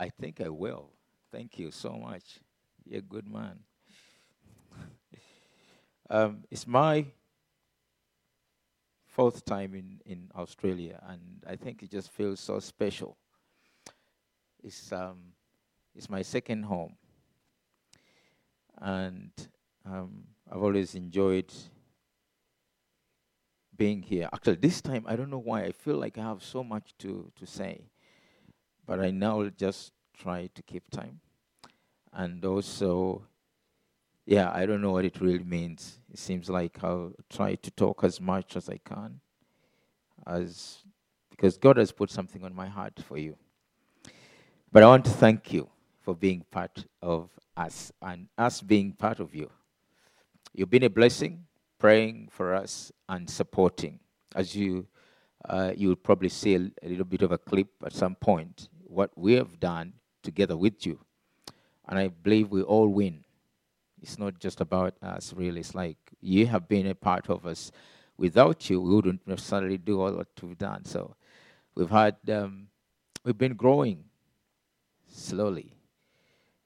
I think I will. Thank you so much. You're a good man. It's my fourth time in Australia, and I think it just feels so special. It's my second home, and I've always enjoyed being here. Actually, this time, I don't know why, I feel like I have so much to say, but I now just try to keep time. And also, yeah, I don't know what it really means. It seems like I'll try to talk as much as I can, because God has put something on my heart for you. But I want to thank you for being part of us and us being part of you. You've been a blessing, praying for us and supporting. As you will probably see a little bit of a clip at some point, what we have done together with you. And I believe we all win. It's not just about us, really. It's like you have been a part of us. Without you, we wouldn't necessarily do all what we've done. So we've been growing slowly.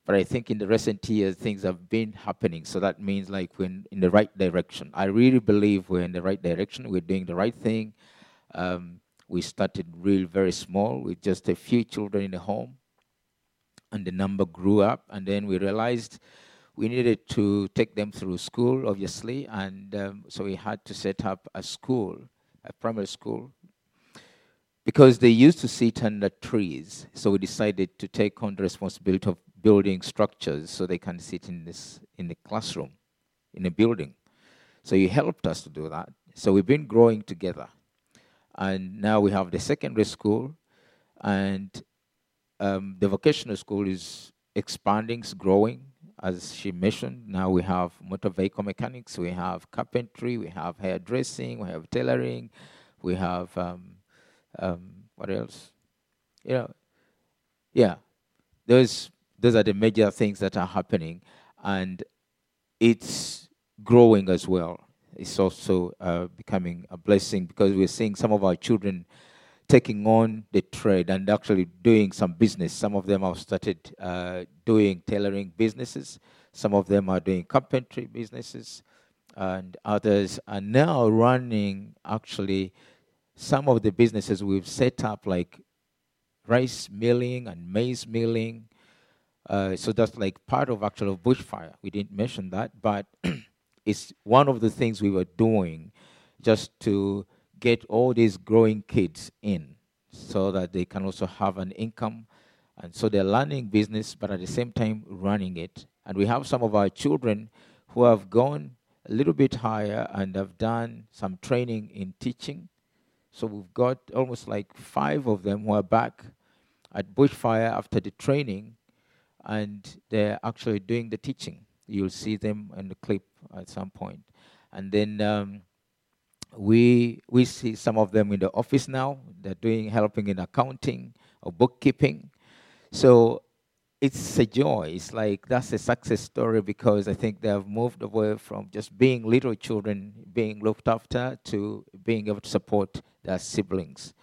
But I think in the recent years, things have been happening. So that means like we're in the right direction. I really believe we're in the right direction. We're doing the right thing. We started really very small with just a few children in the home. And the number grew up. And then we realized we needed to take them through school, obviously. And so we had to set up a school, a primary school, because they used to sit under trees. So we decided to take on the responsibility of building structures so they can sit in the classroom, in a building. So you helped us to do that. So we've been growing together. And now we have the secondary school, and the vocational school is expanding, is growing, as she mentioned. Now we have motor vehicle mechanics, we have carpentry, we have hairdressing, we have tailoring, we have what else? Those are the major things that are happening, and it's growing as well. It's also becoming a blessing because we're seeing some of our children taking on the trade and actually doing some business. Some of them have started doing tailoring businesses. Some of them are doing carpentry businesses, and others are now running actually some of the businesses we've set up, like rice milling and maize milling. So that's like part of actual bushfire. We didn't mention that, but it's one of the things we were doing just to get all these growing kids in so that they can also have an income. And so they're learning business, but at the same time running it. And we have some of our children who have gone a little bit higher and have done some training in teaching. So we've got almost like 5 of them who are back at Bushfire after the training, and they're actually doing the teaching. You'll see them in the clip at some point. And then we see some of them in the office now. They're helping in accounting or bookkeeping. So it's a joy. It's like that's a success story because I think they have moved away from just being little children, being looked after, to being able to support their siblings.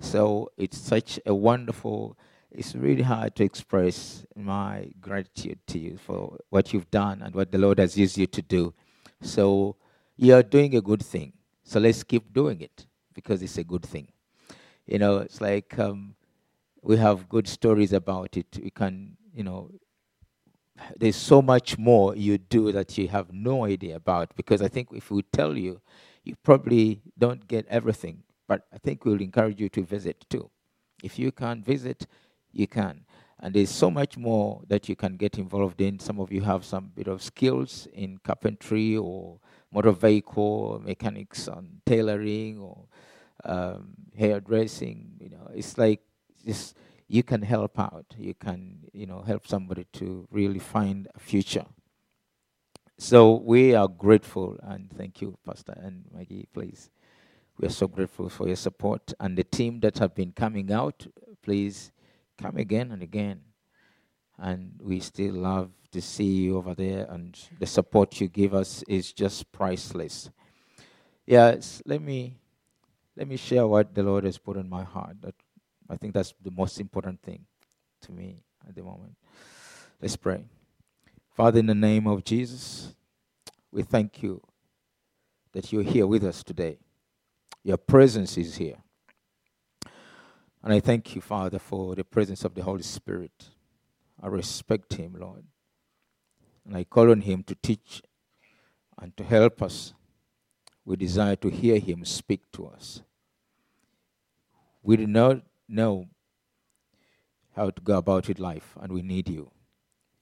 So it's such a wonderful. It's really hard to express my gratitude to you for what you've done and what the Lord has used you to do. So you're doing a good thing. So let's keep doing it because it's a good thing. You know, it's like we have good stories about it. We can, there's so much more you do that you have no idea about, because I think if we tell you, you probably don't get everything. But I think we'll encourage you to visit too. If you can't visit, you can. And there's so much more that you can get involved in. Some of you have some bit of skills in carpentry or motor vehicle mechanics and tailoring or hairdressing. It's like just you can help out. You can, help somebody to really find a future. So we are grateful, and thank you, Pastor and Maggie, please. We are so grateful for your support and the team that have been coming out. Please come again and again. And we still love to see you over there, and the support you give us is just priceless. Yes, let me share what the Lord has put in my heart. I think that's the most important thing to me at the moment. Let's pray. Father, in the name of Jesus, we thank you that you're here with us today. Your presence is here. And I thank you, Father, for the presence of the Holy Spirit. I respect him, Lord. And I call on him to teach and to help us. We desire to hear him speak to us. We do not know how to go about with life, and we need you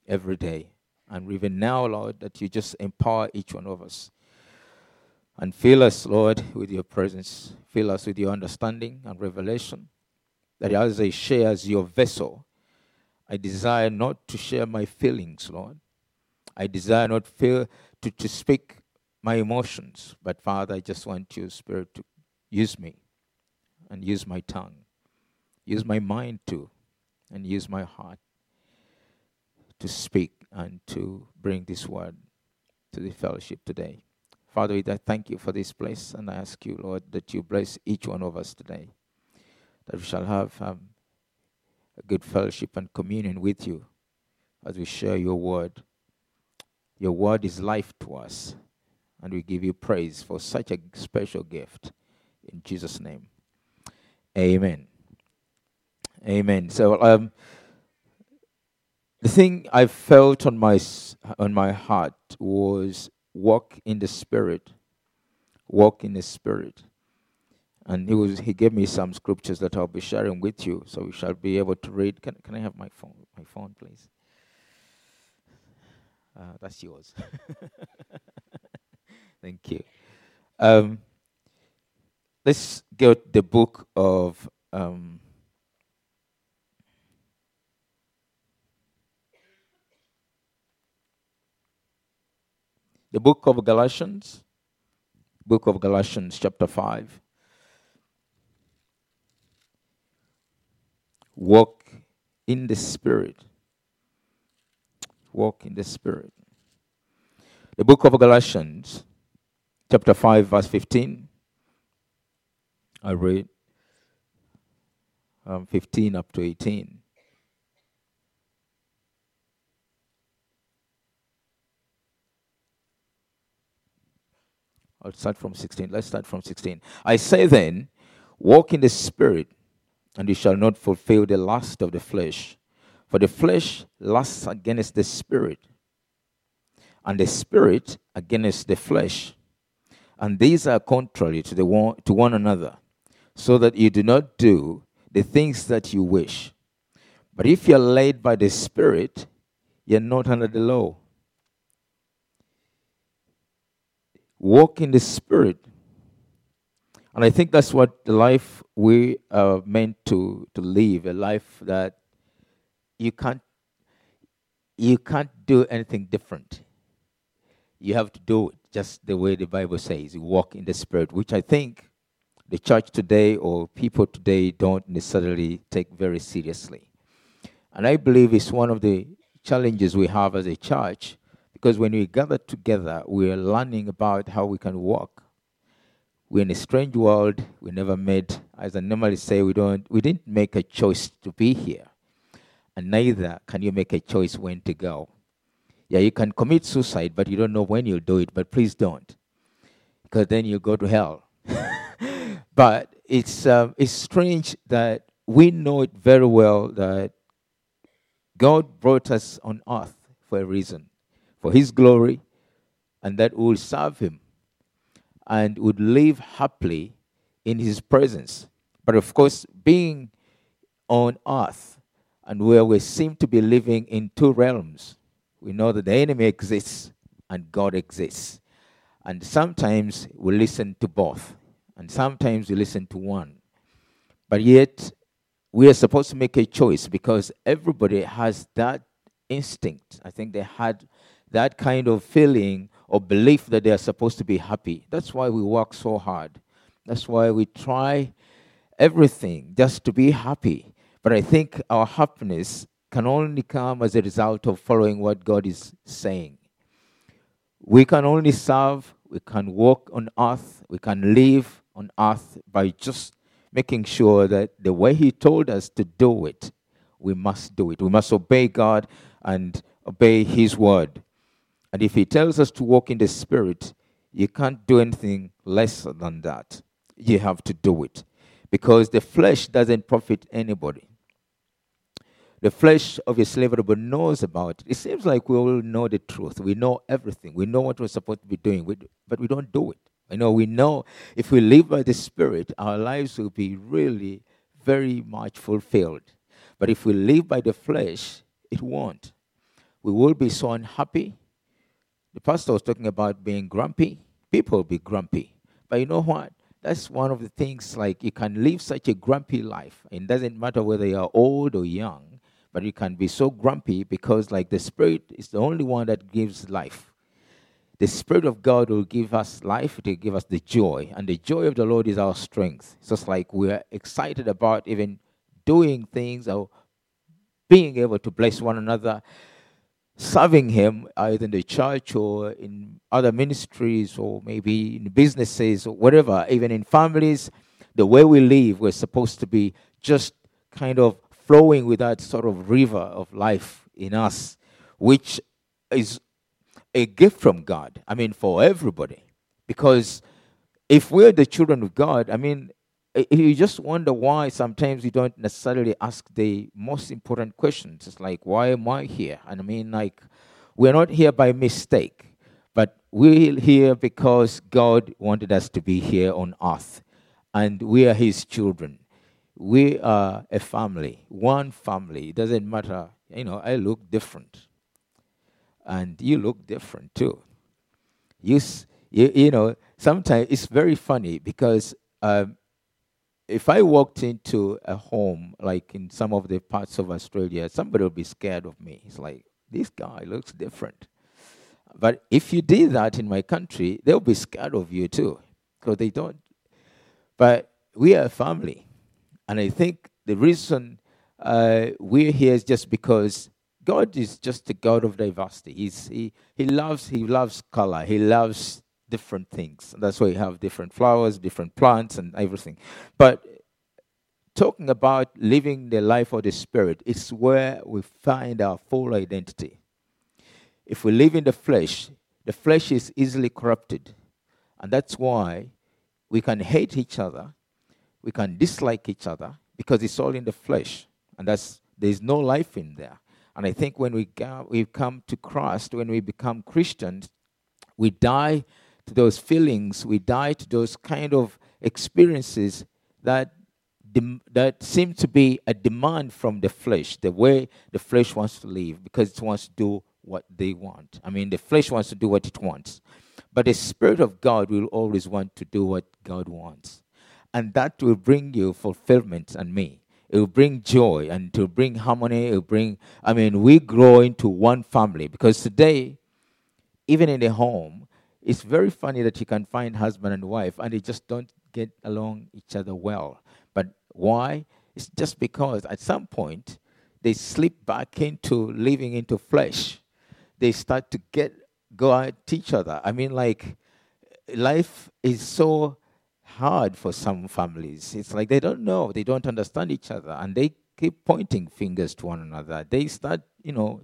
every day. And even now, Lord, that you just empower each one of us. And fill us, Lord, with your presence. Fill us with your understanding and revelation. That as I share as your vessel, I desire not to share my feelings, Lord. I desire not to speak my emotions. But, Father, I just want your Spirit to use me and use my tongue. Use my mind too and use my heart to speak and to bring this word to the fellowship today. Father, I thank you for this place, and I ask you, Lord, that you bless each one of us today, that we shall have a good fellowship and communion with you as we share your word. Your word is life to us, and we give you praise for such a special gift. In Jesus' name, amen. Amen. So the thing I felt on my heart was, walk in the Spirit. And he gave me some scriptures that I'll be sharing with you, so we shall be able to read. Can I have my phone, please? That's yours. Thank you. Let's get the book of Galatians, book of Galatians, chapter 5. Walk in the Spirit. The book of Galatians, chapter 5, verse 15. I read 15 up to 18. I'll start from 16. Let's start from 16. I say then, walk in the Spirit, and you shall not fulfill the lust of the flesh. For the flesh lusts against the Spirit, and the Spirit against the flesh. And these are contrary to one another, so that you do not do the things that you wish. But if you are led by the Spirit, you are not under the law. Walk in the Spirit. And I think that's what the life we are meant to live, a life that you can't do anything different. You have to do it just the way the Bible says, walk in the Spirit, which I think the church today or people today don't necessarily take very seriously. And I believe it's one of the challenges we have as a church, because when we gather together, we are learning about how we can walk. We're in a strange world. We never met. As I normally say, we didn't make a choice to be here. And neither can you make a choice when to go. Yeah, you can commit suicide, but you don't know when you'll do it. But please don't, because then you'll go to hell. But it's strange that we know it very well that God brought us on earth for a reason, for his glory, and that we will serve him and would live happily in his presence. But of course, being on earth and where we seem to be living in two realms, we know that the enemy exists and God exists. And sometimes we listen to both, and sometimes we listen to one. But yet, we are supposed to make a choice, because everybody has that instinct. I think they had that kind of feeling or belief that they are supposed to be happy. That's why we work so hard. That's why we try everything just to be happy. But I think our happiness can only come as a result of following what God is saying. We can only serve, we can walk on earth, we can live on earth by just making sure that the way he told us to do it, we must do it. We must obey God and obey His word. And if He tells us to walk in the Spirit, you can't do anything less than that. You have to do it. Because the flesh doesn't profit anybody. The flesh of your slavery knows about it. It seems like we all know the truth. We know everything. We know what we're supposed to be doing, but we don't do it. We know if we live by the Spirit, our lives will be really very much fulfilled. But if we live by the flesh, it won't. We will be so unhappy. The pastor was talking about being grumpy. People will be grumpy. But you know what? That's one of the things, like, you can live such a grumpy life. It doesn't matter whether you are old or young, but you can be so grumpy because, like, the Spirit is the only one that gives life. The Spirit of God will give us life. It will give us the joy. And the joy of the Lord is our strength. It's just like we are excited about even doing things or being able to bless one another, serving Him either in the church or in other ministries or maybe in businesses or whatever, even in families. The way we live, we're supposed to be just kind of flowing with that sort of river of life in us, which is a gift from God, for everybody. Because if we're the children of God, you just wonder why sometimes you don't necessarily ask the most important questions. It's like, why am I here? And we're not here by mistake, but we're here because God wanted us to be here on earth. And we are His children. We are a family, one family. It doesn't matter, I look different. And you look different too. You sometimes it's very funny because if I walked into a home, like in some of the parts of Australia, somebody would be scared of me. It's like, this guy looks different. But if you did that in my country, they'll be scared of you too. Because they don't. But we are a family. And I think the reason we're here is just because God is just a God of diversity. He loves color. He loves different things. That's why you have different flowers, different plants, and everything. But talking about living the life of the Spirit, it's where we find our full identity. If we live in the flesh is easily corrupted. And that's why we can hate each other. We can dislike each other because it's all in the flesh. And there's no life in there. And I think when we come to Christ, when we become Christians, we die to those feelings, we die to those kind of experiences that seem to be a demand from the flesh, the way the flesh wants to live, because it wants to do what they want. The flesh wants to do what it wants. But the Spirit of God will always want to do what God wants. And that will bring you fulfillment and me. It will bring joy and to bring harmony. It will bring, we grow into one family. Because today, even in the home, it's very funny that you can find husband and wife and they just don't get along each other well. But why? It's just because at some point, they slip back into living into flesh. They start to go at each other. Life is so hard for some families. It's like they don't know, they don't understand each other, and they keep pointing fingers to one another. They start,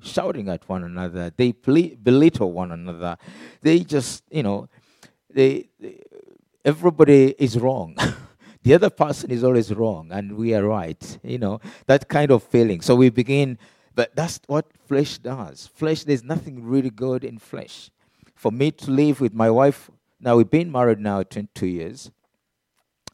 shouting at one another. They belittle one another. They just, everybody is wrong. The other person is always wrong, and we are right. That kind of feeling. So we begin, but that's what flesh does. Flesh, there's nothing really good in flesh. For me to live with my wife, now we've been married now 22 years.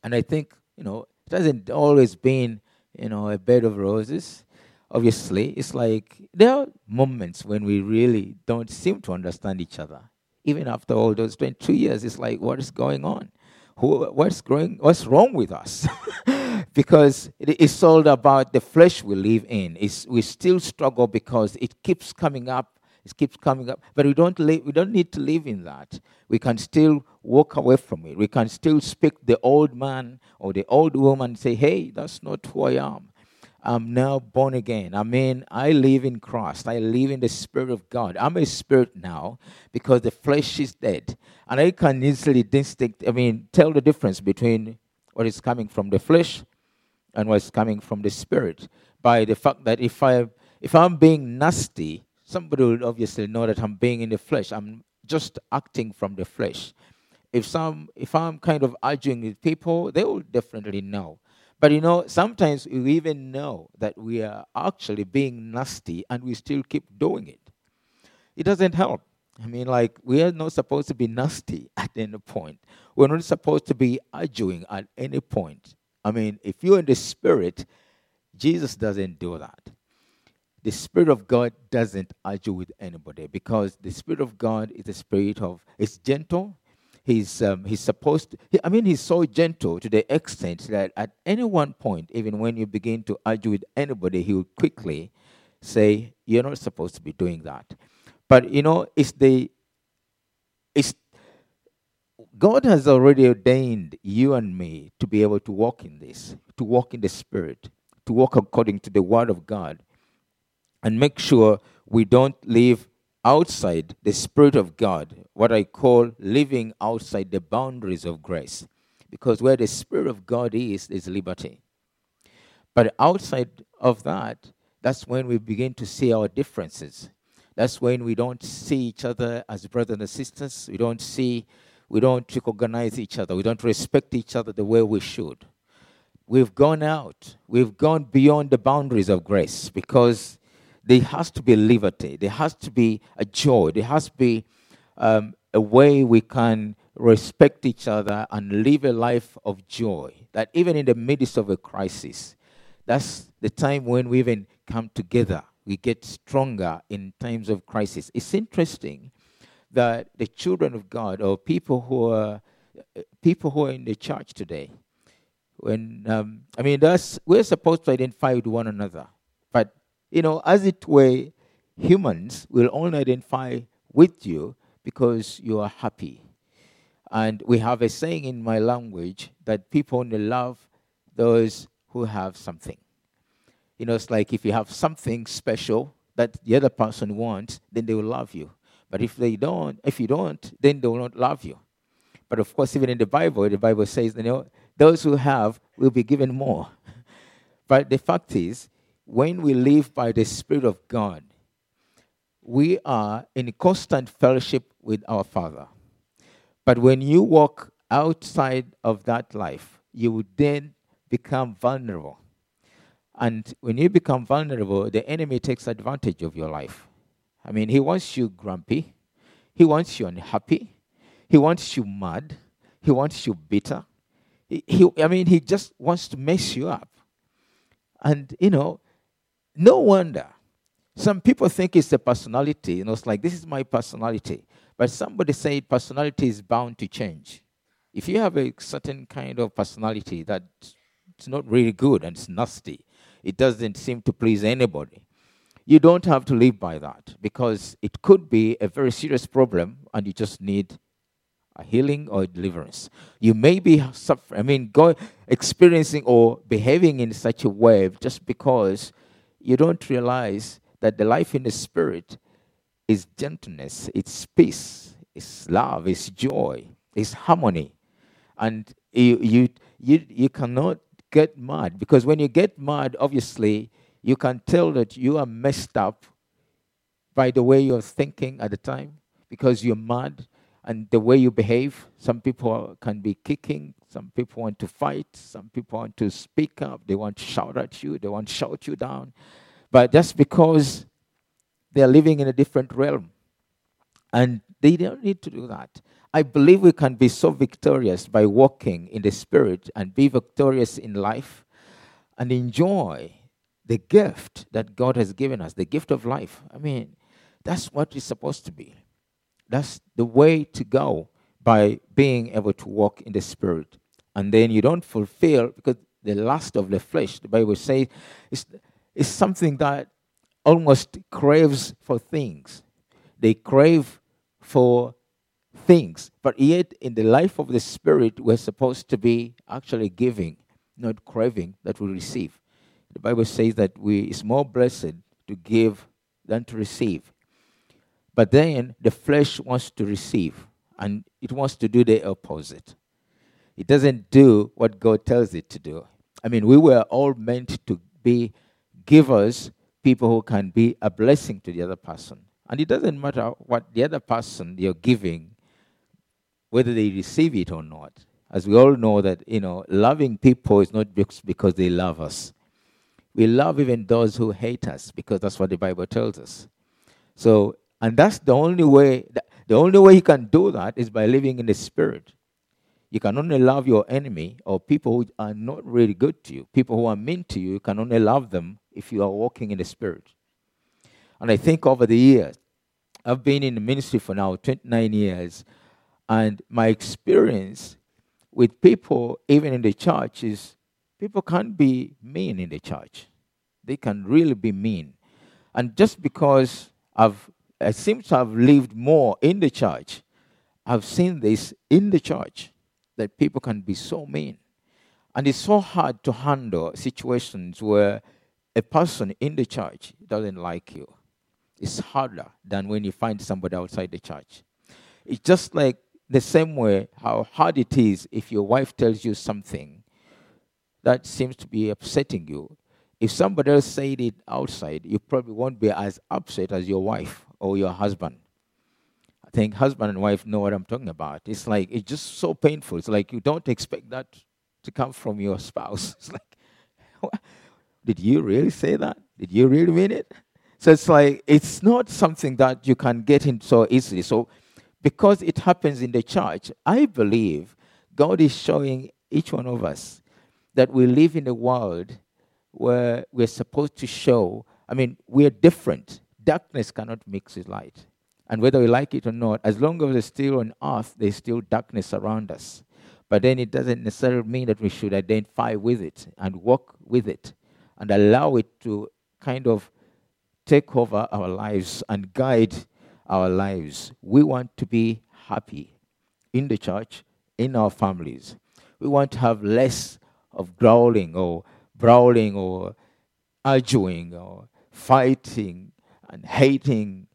And I think, it hasn't always been, a bed of roses. Obviously, it's like there are moments when we really don't seem to understand each other. Even after all those 22 years, it's like, what is going on? What's wrong with us? Because it's all about the flesh we live in. We still struggle because it keeps coming up. It keeps coming up, but we don't need to live in that. We can still walk away from it. We can still speak the old man or the old woman and say, hey, that's not who I am. I'm now born again. I live in Christ. I live in the Spirit of God. I'm a spirit now because the flesh is dead. And I can easily tell the difference between what is coming from the flesh and what's coming from the Spirit. by the fact that if I'm being nasty, somebody will obviously know that I'm being in the flesh. I'm just acting from the flesh. If I'm kind of arguing with people, they will definitely know. But you know, sometimes we even know that we are actually being nasty and we still keep doing it. It doesn't help. I mean, like, we are not supposed to be nasty at any point. We're not supposed to be arguing at any point. I mean, if you're in the Spirit, Jesus doesn't do that. The Spirit of God doesn't argue with anybody, because the Spirit of God is a spirit of, it's gentle. He's supposed to, he's so gentle to the extent that at any one point, even when you begin to argue with anybody, he will quickly say, you're not supposed to be doing that. But, you know, God has already ordained you and me to be able to walk in this, to walk in the Spirit, to walk according to the Word of God, and make sure we don't live outside the Spirit of God, what I call living outside the boundaries of grace. Because where the Spirit of God is liberty. But outside of that, that's when we begin to see our differences. That's when we don't see each other as brothers and sisters. We don't recognize each other. We don't respect each other the way we should. We've gone out. We've gone beyond the boundaries of grace, because there has to be liberty. There has to be a joy. There has to be a way we can respect each other and live a life of joy. That even in the midst of a crisis, that's the time when we even come together. We get stronger in times of crisis. It's interesting that the children of God, or people who are in the church today, we're supposed to identify with one another. But you know, as it were, humans will only identify with you because you are happy. And we have a saying in my language that people only love those who have something. You know, it's like if you have something special that the other person wants, then they will love you. But if you don't, then they will not love you. But of course, even in the Bible says, you know, those who have will be given more. But the fact is, when we live by the Spirit of God, we are in constant fellowship with our Father. But when you walk outside of that life, you will then become vulnerable. And when you become vulnerable, the enemy takes advantage of your life. I mean, he wants you grumpy. He wants you unhappy. He wants you mad. He wants you bitter. He just wants to mess you up. And, you know, no wonder. Some people think it's a personality. You know, it's like, this is my personality. But somebody said personality is bound to change. If you have a certain kind of personality that it's not really good and it's nasty, it doesn't seem to please anybody, you don't have to live by that, because it could be a very serious problem and you just need a healing or a deliverance. You may be experiencing or behaving in such a way just because you don't realize that the life in the Spirit is gentleness, it's peace, it's love, it's joy, it's harmony. And you cannot get mad, because when you get mad, obviously, you can tell that you are messed up by the way you're thinking at the time, because you're mad. And the way you behave, some people can be kicking, some people want to fight, some people want to speak up, they want to shout at you, they want to shout you down. But that's because they're living in a different realm. And they don't need to do that. I believe we can be so victorious by walking in the Spirit and be victorious in life and enjoy the gift that God has given us, the gift of life. I mean, that's what it's supposed to be. That's the way to go, by being able to walk in the Spirit. And then you don't fulfill, because the lust of the flesh, the Bible says, is something that almost craves for things. They crave for things. But yet in the life of the Spirit, we're supposed to be actually giving, not craving, that we receive. The Bible says that it's more blessed to give than to receive. But then the flesh wants to receive, and it wants to do the opposite. It doesn't do what God tells it to do. I mean, we were all meant to be give us people who can be a blessing to the other person. And it doesn't matter what the other person you're giving, whether they receive it or not. As we all know that, loving people is not just because they love us. We love even those who hate us because that's what the Bible tells us. So, and that's the only way. The only way you can do that is by living in the Spirit. You can only love your enemy or people who are not really good to you. People who are mean to you, you can only love them if you are walking in the Spirit. And I think over the years, I've been in the ministry for now 29 years, and my experience with people, even in the church, is people can't be mean in the church. They can really be mean. And just because I seem to have lived more in the church, I've seen this in the church, that people can be so mean. And it's so hard to handle situations where a person in the church doesn't like you. It's harder than when you find somebody outside the church. It's just like the same way how hard it is if your wife tells you something that seems to be upsetting you. If somebody else said it outside, you probably won't be as upset as your wife or your husband. I think husband and wife know what I'm talking about. It's like, it's just so painful. It's like you don't expect that to come from your spouse. It's like, what? Did you really say that? Did you really mean it? So it's like, it's not something that you can get in so easily. So because it happens in the church, I believe God is showing each one of us that we live in a world where we're supposed to show, we're different. Darkness cannot mix with light. And whether we like it or not, as long as we're still on earth, there's still darkness around us. But then it doesn't necessarily mean that we should identify with it and walk with it and allow it to kind of take over our lives and guide our lives. We want to be happy in the church, in our families. We want to have less of growling or brawling or arguing or fighting and hating,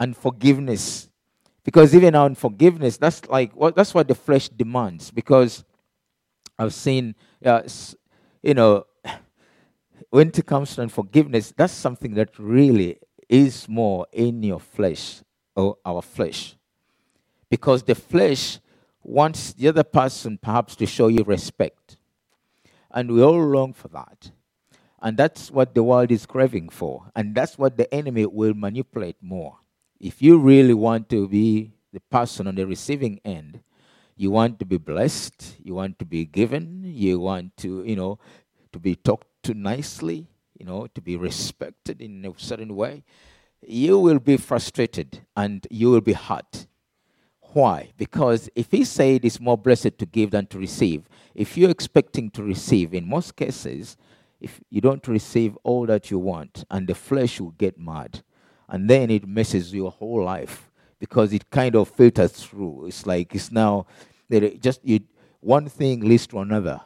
unforgiveness. Because even our unforgiveness, that's what the flesh demands. Because I've seen, when it comes to unforgiveness, that's something that really is more in your flesh or our flesh. Because the flesh wants the other person perhaps to show you respect. And we all long for that. And that's what the world is craving for. And that's what the enemy will manipulate more. If you really want to be the person on the receiving end, you want to be blessed, you want to be given, you want to be talked to nicely, to be respected in a certain way, you will be frustrated and you will be hurt. Why? Because if he said it's more blessed to give than to receive, if you're expecting to receive, in most cases, if you don't receive all that you want, and the flesh will get mad, and then it messes your whole life because it kind of filters through. It's like it's now that one thing leads to another.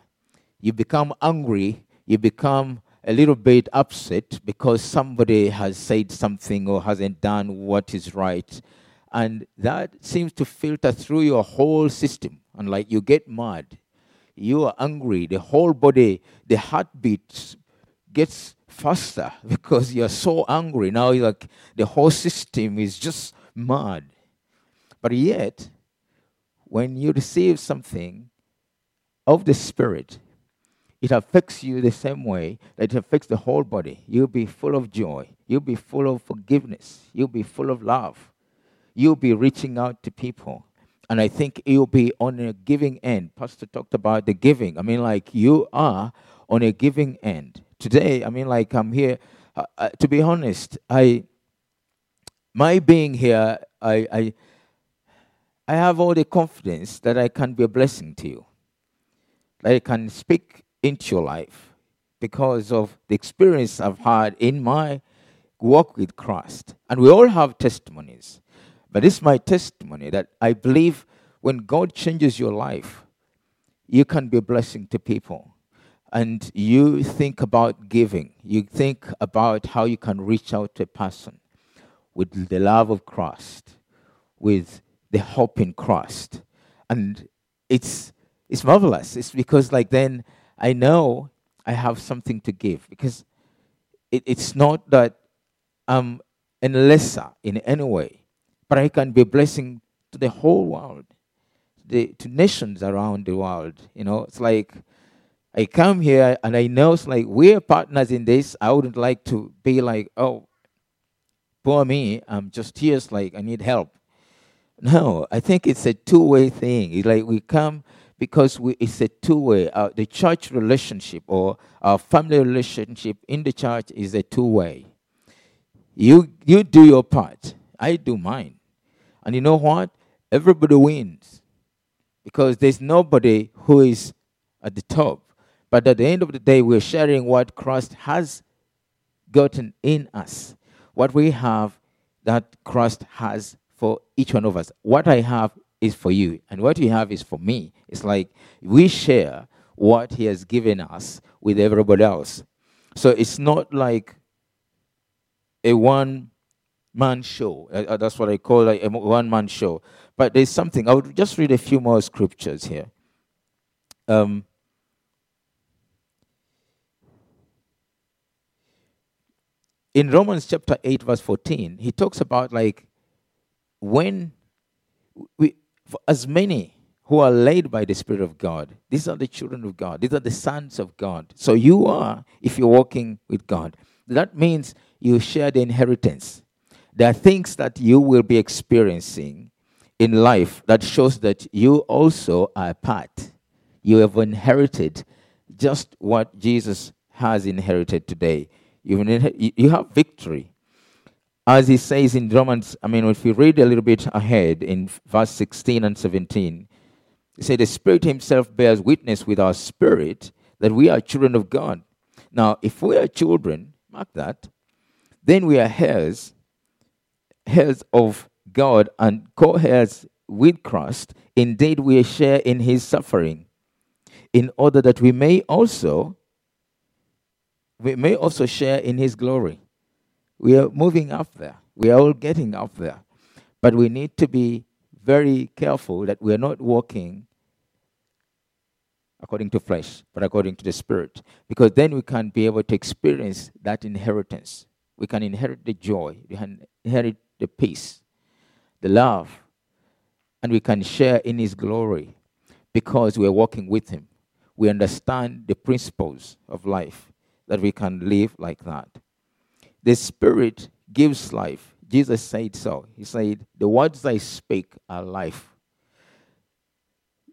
You become angry, you become a little bit upset because somebody has said something or hasn't done what is right. And that seems to filter through your whole system. And like you get mad, you are angry, the whole body, the heartbeat gets faster because you're so angry. Now you're like the whole system is just mad. But yet, when you receive something of the Spirit, it affects you the same way that it affects the whole body. You'll be full of joy. You'll be full of forgiveness. You'll be full of love. You'll be reaching out to people. And I think you'll be on a giving end. Pastor talked about the giving. You are on a giving end. Today, I'm here. To be honest, my being here, I have all the confidence that I can be a blessing to you. That I can speak into your life because of the experience I've had in my walk with Christ. And we all have testimonies. But it's my testimony that I believe when God changes your life, you can be a blessing to people. And you think about giving. You think about how you can reach out to a person with the love of Christ, with the hope in Christ. And it's marvelous. It's because then I know I have something to give. Because It's not that I'm lesser in any way, but I can be a blessing to the whole world, to nations around the world. You know, it's like I come here and I know it's like we're partners in this. I wouldn't like to be like, oh, poor me, I'm just here, it's like I need help. No, I think it's a two-way thing. It's like we come because it's a two-way. The church relationship or our family relationship in the church is a two-way. You do your part. I do mine. And you know what? Everybody wins because there's nobody who is at the top. But at the end of the day, we're sharing what Christ has gotten in us. What we have, that Christ has for each one of us. What I have is for you, and what you have is for me. It's like we share what he has given us with everybody else. So it's not like a one-man show. That's what I call like a one-man show. But there's something. I would just read a few more scriptures here. In Romans chapter 8, verse 14, he talks about like when we, for as many who are led by the Spirit of God, these are the children of God, these are the sons of God. So you are, if you're walking with God, that means you share the inheritance. There are things that you will be experiencing in life that shows that you also are a part. You have inherited just what Jesus has inherited today. You have victory. As he says in Romans, if you read a little bit ahead in verse 16 and 17, he said, the Spirit himself bears witness with our spirit that we are children of God. Now, if we are children, mark that, then we are heirs of God and co-heirs with Christ. Indeed, we share in his suffering, in order that we may also share in his glory. We are moving up there. We are all getting up there. But we need to be very careful that we are not walking according to flesh, but according to the Spirit. Because then we can be able to experience that inheritance. We can inherit the joy. We can inherit the peace, the love. And we can share in his glory because we are walking with him. We understand the principles of life, that we can live like that. The Spirit gives life. Jesus said so. He said, the words I speak are life.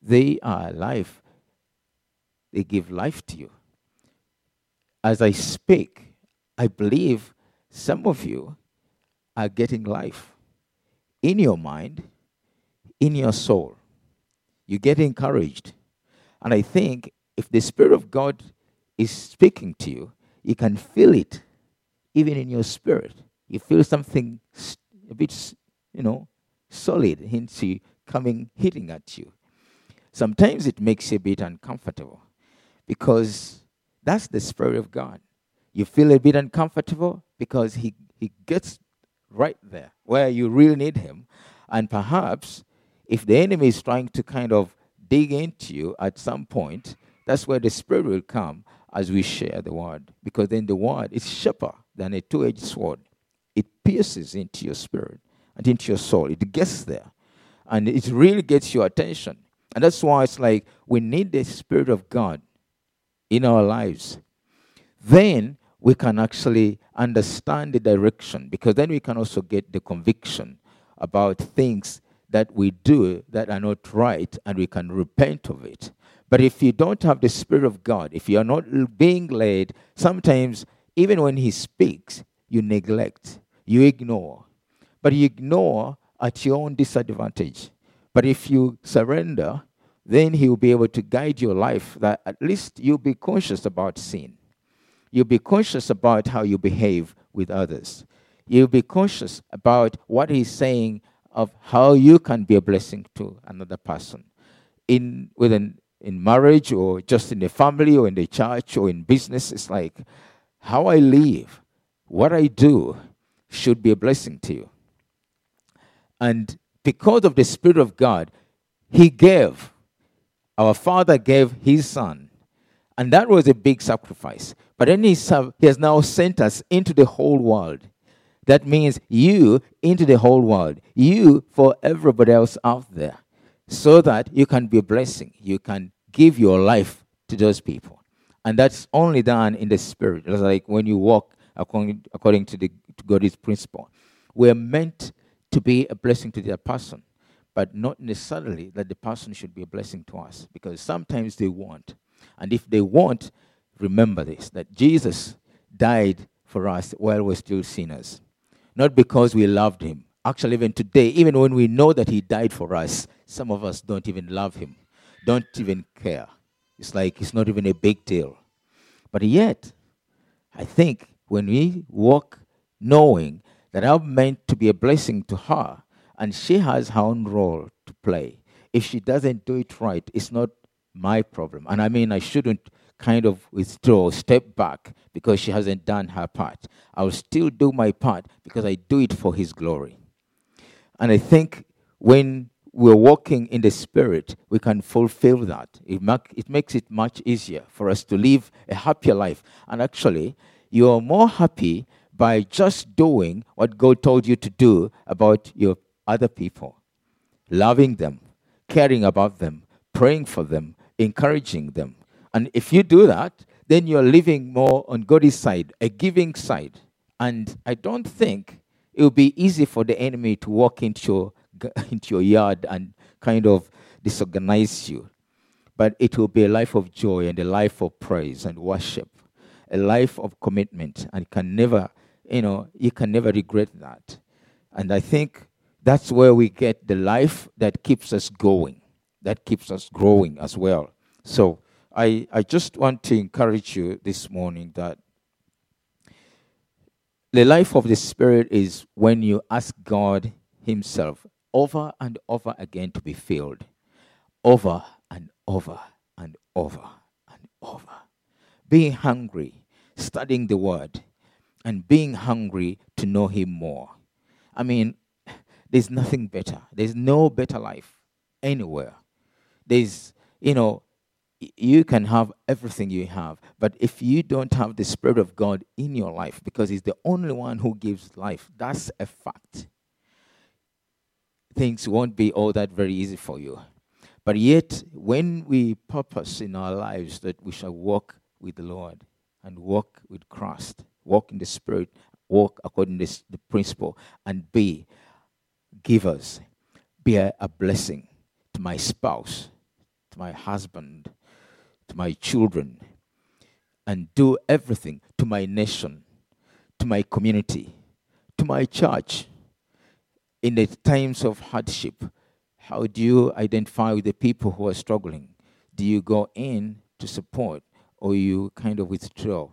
They are life. They give life to you. As I speak, I believe some of you are getting life in your mind, in your soul. You get encouraged. And I think if the Spirit of God is speaking to you, you can feel it, even in your spirit. You feel something a bit, solid, hinty, coming, hitting at you. Sometimes it makes you a bit uncomfortable because that's the Spirit of God. You feel a bit uncomfortable because he gets right there where you really need him. And perhaps if the enemy is trying to kind of dig into you at some point, that's where the Spirit will come as we share the word, because then the word is sharper than a two-edged sword. It pierces into your spirit and into your soul. It gets there, and it really gets your attention. And that's why it's like we need the Spirit of God in our lives. Then we can actually understand the direction, because then we can also get the conviction about things that we do that are not right, and we can repent of it. But if you don't have the Spirit of God, if you are not being led, sometimes even when he speaks, you neglect, you ignore. But you ignore at your own disadvantage. But if you surrender, then he will be able to guide your life, that at least you'll be conscious about sin. You'll be conscious about how you behave with others. You'll be conscious about what he's saying of how you can be a blessing to another person in marriage, or just in the family, or in the church, or in business. It's like how I live, what I do should be a blessing to you. And because of the Spirit of God, he gave, our Father gave his Son, And that was a big sacrifice. But then he has now sent us into the whole world. That means you into the whole world. You for everybody else out there. So that you can be a blessing. You can give your life to those people. And that's only done in the spirit. It's like when you walk according to God's principle. We're meant to be a blessing to that person. But not necessarily that the person should be a blessing to us. Because sometimes they won't. And if they won't, remember this, that Jesus died for us while we're still sinners. Not because we loved him. Actually, even today, even when we know that he died for us, some of us don't even love him, don't even care. It's like it's not even a big deal. But yet, I think when we walk knowing that I'm meant to be a blessing to her, and she has her own role to play. If she doesn't do it right, it's not my problem. And I mean, I shouldn't kind of withdraw, step back, because she hasn't done her part. I'll still do my part because I do it for his glory. And I think when we're walking in the Spirit, we can fulfill that. It makes it much easier for us to live a happier life. And actually, you are more happy by just doing what God told you to do about your other people. Loving them, caring about them, praying for them, encouraging them. And if you do that, then you're living more on God's side, a giving side. And I don't think it will be easy for the enemy to walk into your yard and kind of disorganize you. But it will be a life of joy and a life of praise and worship, a life of commitment. And you can never regret that. And I think that's where we get the life that keeps us going, that keeps us growing as well. So I just want to encourage you this morning that the life of the Spirit is when you ask God himself over and over again to be filled, over and over and over and over. Being hungry, studying the Word, and being hungry to know him more. I mean, there's nothing better. There's no better life anywhere. There's, you can have everything you have, but if you don't have the Spirit of God in your life, because he's the only one who gives life, that's a fact. Things won't be all that very easy for you. But yet, when we purpose in our lives that we shall walk with the Lord and walk with Christ, walk in the Spirit, walk according to the principle, and be givers, be a blessing to my spouse, to my husband, to my children, and do everything to my nation, to my community, to my church. In the times of hardship, how do you identify with the people who are struggling? Do you go in to support, or you kind of withdraw?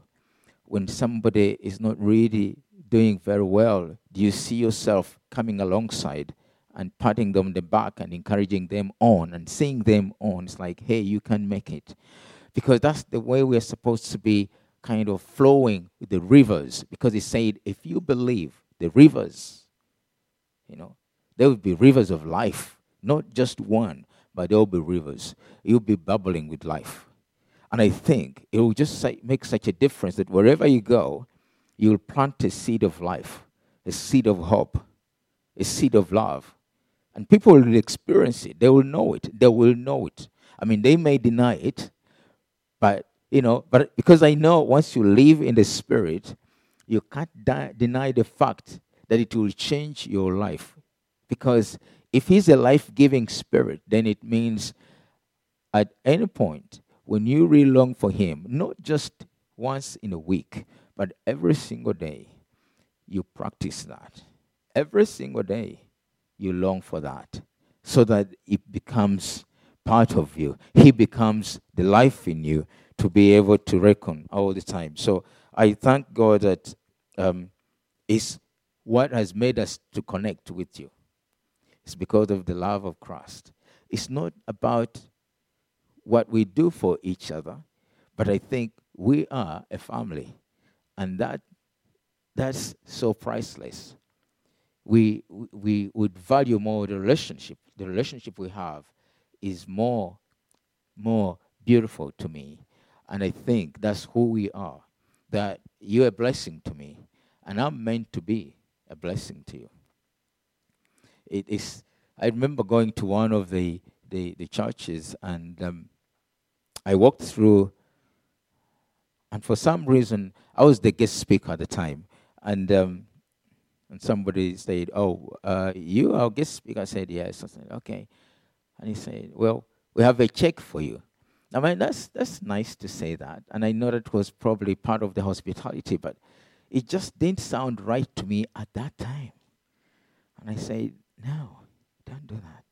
When somebody is not really doing very well, do you see yourself coming alongside and patting them on the back and encouraging them on and seeing them on? It's like, hey, you can make it. Because that's the way we are supposed to be kind of flowing with the rivers. Because he said, if you believe, the rivers, there will be rivers of life. Not just one, but there will be rivers. You'll be bubbling with life. And I think it will just make such a difference that wherever you go, you'll plant a seed of life, a seed of hope, a seed of love. And people will experience it. They will know it. They will know it. I mean, they may deny it, but because I know once you live in the Spirit, you can't deny the fact that it will change your life. Because if he's a life-giving Spirit, then it means at any point when you really long for him, not just once in a week, but every single day, you practice that. Every single day, you long for that, so that it becomes part of you. He becomes the life in you to be able to reckon all the time. So I thank God that it's what has made us to connect with you. It's because of the love of Christ. It's not about what we do for each other, but I think we are a family, and that's so priceless. We would value more the relationship. The relationship we have is more beautiful to me And I think that's who we are, that you're a blessing to me, and I'm meant to be a blessing to you. It is. I remember going to one of the churches, and I walked through, and for some reason, I was the guest speaker at the time, and somebody said, you are guest speaker? I said, yes. I said, okay. And he said, well, we have a check for you. I mean, that's nice to say that, and I know that was probably part of the hospitality, but it just didn't sound right to me at that time. And I said, no, don't do that.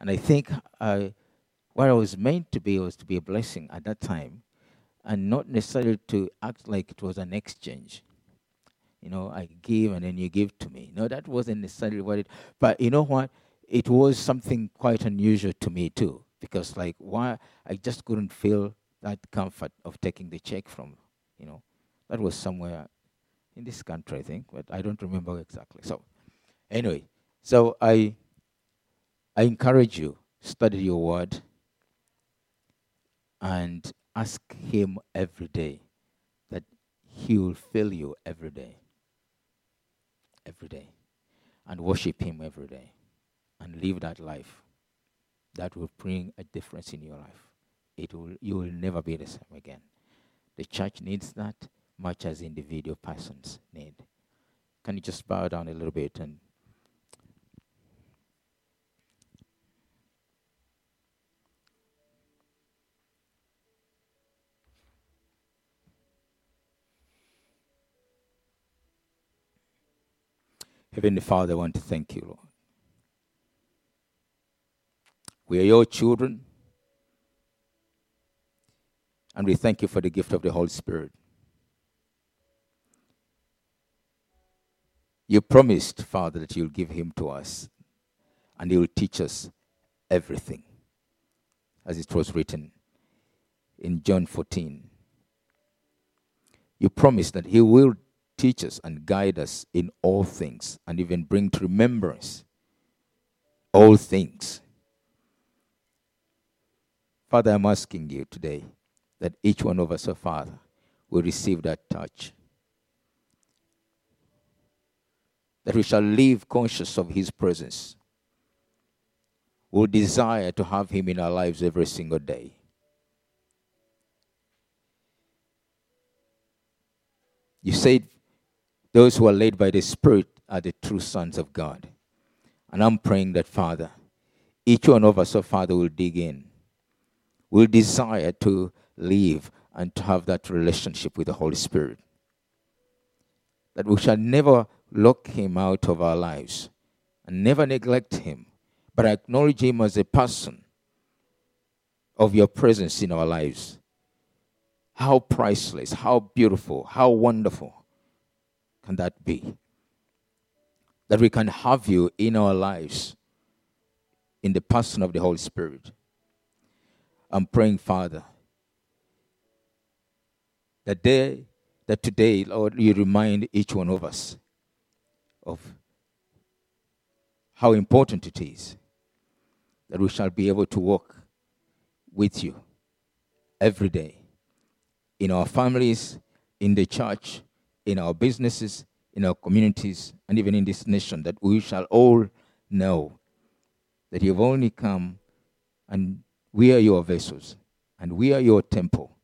And I think what I was meant to be was to be a blessing at that time, and not necessarily to act like it was an exchange. You know, I give and then you give to me. No, that wasn't necessarily what it, but you know what? It was something quite unusual to me too. Because like why I just couldn't feel that comfort of taking the check from, you know, that was somewhere in this country, I think, but I don't remember exactly. So anyway, so I encourage you, study your word and ask him every day that he will fill you every day. Every day. And worship him every day. And live that life. That will bring a difference in your life. You will never be the same again. The church needs that much as individual persons need. Can you just bow down a little bit? And Heavenly Father, I want to thank you, Lord. We are your children, and we thank you for the gift of the Holy Spirit. You promised, Father, that you'll give him to us, and he will teach us everything, as it was written in John 14. You promised that he will teach us and guide us in all things, and even bring to remembrance all things. Father, I'm asking you today that each one of us, oh Father, will receive that touch. That we shall live conscious of his presence. We'll desire to have him in our lives every single day. You said those who are led by the Spirit are the true sons of God. And I'm praying that, Father, each one of us, oh Father, will dig in. Will desire to live and to have that relationship with the Holy Spirit. That we shall never lock him out of our lives and never neglect him, but acknowledge him as a person of your presence in our lives. How priceless, how beautiful, how wonderful can that be? That we can have you in our lives in the person of the Holy Spirit. I'm praying, Father, that today, Lord, you remind each one of us of how important it is that we shall be able to walk with you every day in our families, in the church, in our businesses, in our communities, and even in this nation, that we shall all know that you've only come and we are your vessels, and we are your temple.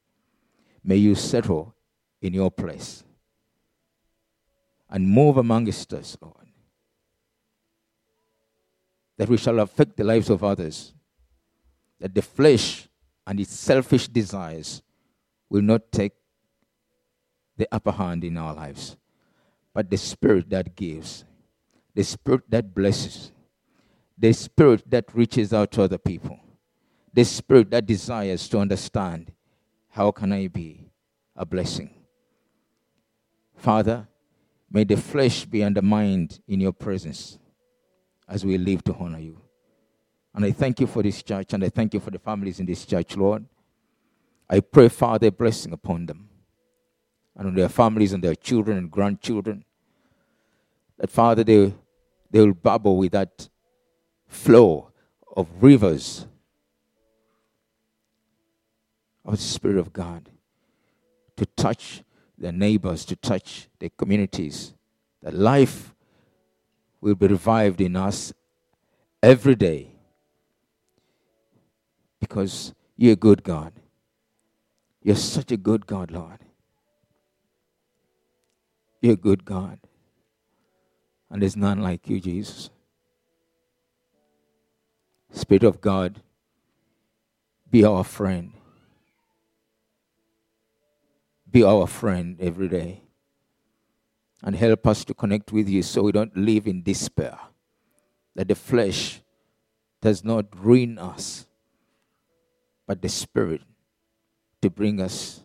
May you settle in your place and move amongst us, Lord, that we shall affect the lives of others, that the flesh and its selfish desires will not take the upper hand in our lives, but the Spirit that gives, the Spirit that blesses, the Spirit that reaches out to other people, the Spirit that desires to understand, how can I be a blessing? Father, may the flesh be undermined in your presence as we live to honor you. And I thank you for this church, and I thank you for the families in this church, Lord. I pray, Father, a blessing upon them and on their families and their children and grandchildren. That, Father, they will bubble with that flow of rivers of the Spirit of God to touch their neighbors, to touch their communities. That life will be revived in us every day because you're a good God. You're such a good God, Lord. You're a good God. And there's none like you, Jesus. Spirit of God, be our friend. Be our friend every day. And help us to connect with you so we don't live in despair. That the flesh does not ruin us, but the Spirit to bring us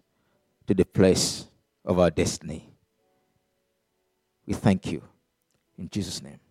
to the place of our destiny. We thank you. In Jesus' name.